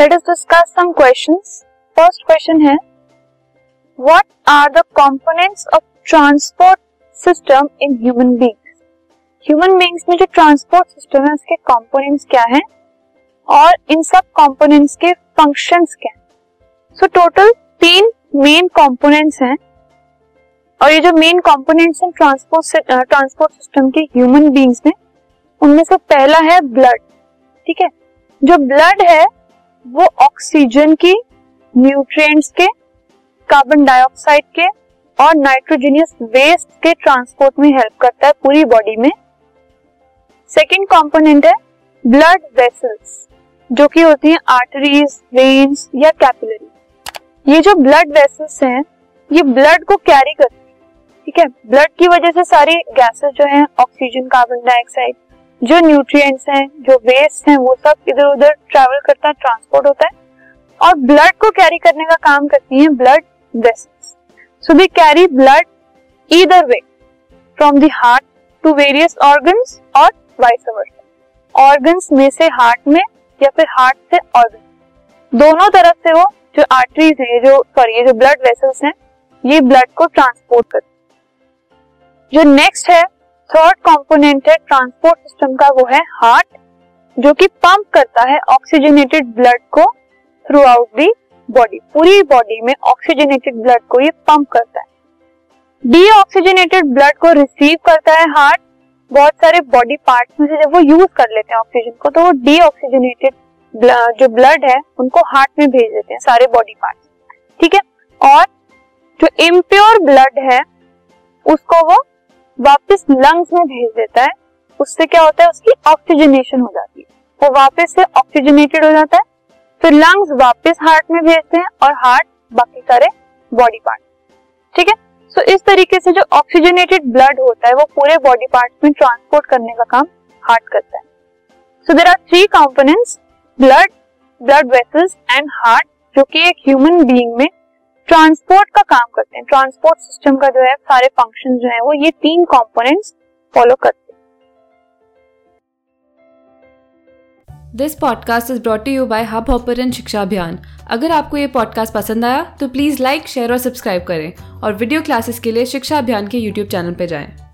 Late us discuss some questions. First question है what are the components of transport system in human beings. Human beings में जो transport system है उसके components क्या हैं और इन सब कंपोनेंट्स के फंक्शंस क्या हैं। सो टोटल 3 मेन कंपोनेंट्स हैं और ये जो मेन कंपोनेंट्स हैं ट्रांसपोर्ट सिस्टम के ह्यूमन बीइंग्स में, उनमें से पहला है ब्लड। ठीक है, जो ब्लड है वो ऑक्सीजन की, न्यूट्रिएंट्स के, कार्बन डाइऑक्साइड के और नाइट्रोजनियस वेस्ट के ट्रांसपोर्ट में हेल्प करता है पूरी बॉडी में। सेकंड कंपोनेंट है ब्लड वेसल्स, जो कि होती हैं आर्टरीज, वेन्स या कैपिलरी। ये जो ब्लड वेसल्स हैं ये ब्लड को कैरी करती है। ठीक है, ब्लड की वजह से सारी गैसेस जो हैं, ऑक्सीजन, कार्बन डाइऑक्साइड, जो न्यूट्रिएंट्स हैं, जो वेस्ट हैं, वो सब इधर उधर ट्रैवल करता है, ट्रांसपोर्ट होता है और ब्लड को कैरी करने का काम करती हैं blood vessels. So they carry blood either way from the heart to various organs और वाइस वर्सा। ऑर्गन्स में से हार्ट में या फिर हार्ट से ऑर्गन, दोनों तरफ से वो जो आर्टरीज है, ये जो ब्लड वेसल्स हैं, ये ब्लड को ट्रांसपोर्ट करती है। जो नेक्स्ट है थर्ड कंपोनेंट है ट्रांसपोर्ट सिस्टम का, वो है हार्ट, जो कि पंप करता है ऑक्सीजनेटेड ब्लड को थ्रू आउट दी बॉडी। पूरी बॉडी में ऑक्सीजनेटेड ब्लड को ये पंप करता है। डीऑक्सीजनेटेड ब्लड को रिसीव करता है हार्ट। बहुत सारे बॉडी पार्ट्स में से जब वो यूज कर लेते हैं ऑक्सीजन को, तो वो डीऑक्सीजनेटेड जो ब्लड है उनको हार्ट में भेज देते हैं, सारे बॉडी पार्ट्स। ठीक है, और जो इम्प्योर ब्लड है उसको वो वापस लंग्स में भेज देता है। उससे क्या होता है, उसकी ऑक्सीजनेशन हो जाती है, वो वापस से ऑक्सीजनेटेड हो जाता है, फिर लंग्स वापस हार्ट में भेजते हैं और हार्ट बाकी सारे बॉडी पार्ट। ठीक है, सो इस तरीके से जो ऑक्सीजनेटेड ब्लड होता है वो पूरे बॉडी पार्ट्स में ट्रांसपोर्ट करने का काम हार्ट करता है। So there are 3 components, blood, blood vessels and heart, जो कि एक ह्यूमन बीइंग में ट्रांसपोर्ट का काम करते हैं। ट्रांसपोर्ट सिस्टम का जो है सारे फंक्शन जो है वो ये 3 कंपोनेंट्स फॉलो करते हैं। This podcast is brought to you by hub hopper and Shiksha Abhiyan. अगर आपको ये पॉडकास्ट पसंद आया तो प्लीज़ लाइक, शेयर और सब्सक्राइब करें और वीडियो क्लासेस के लिए शिक्षा अभियान के YouTube चैनल पर जाएं।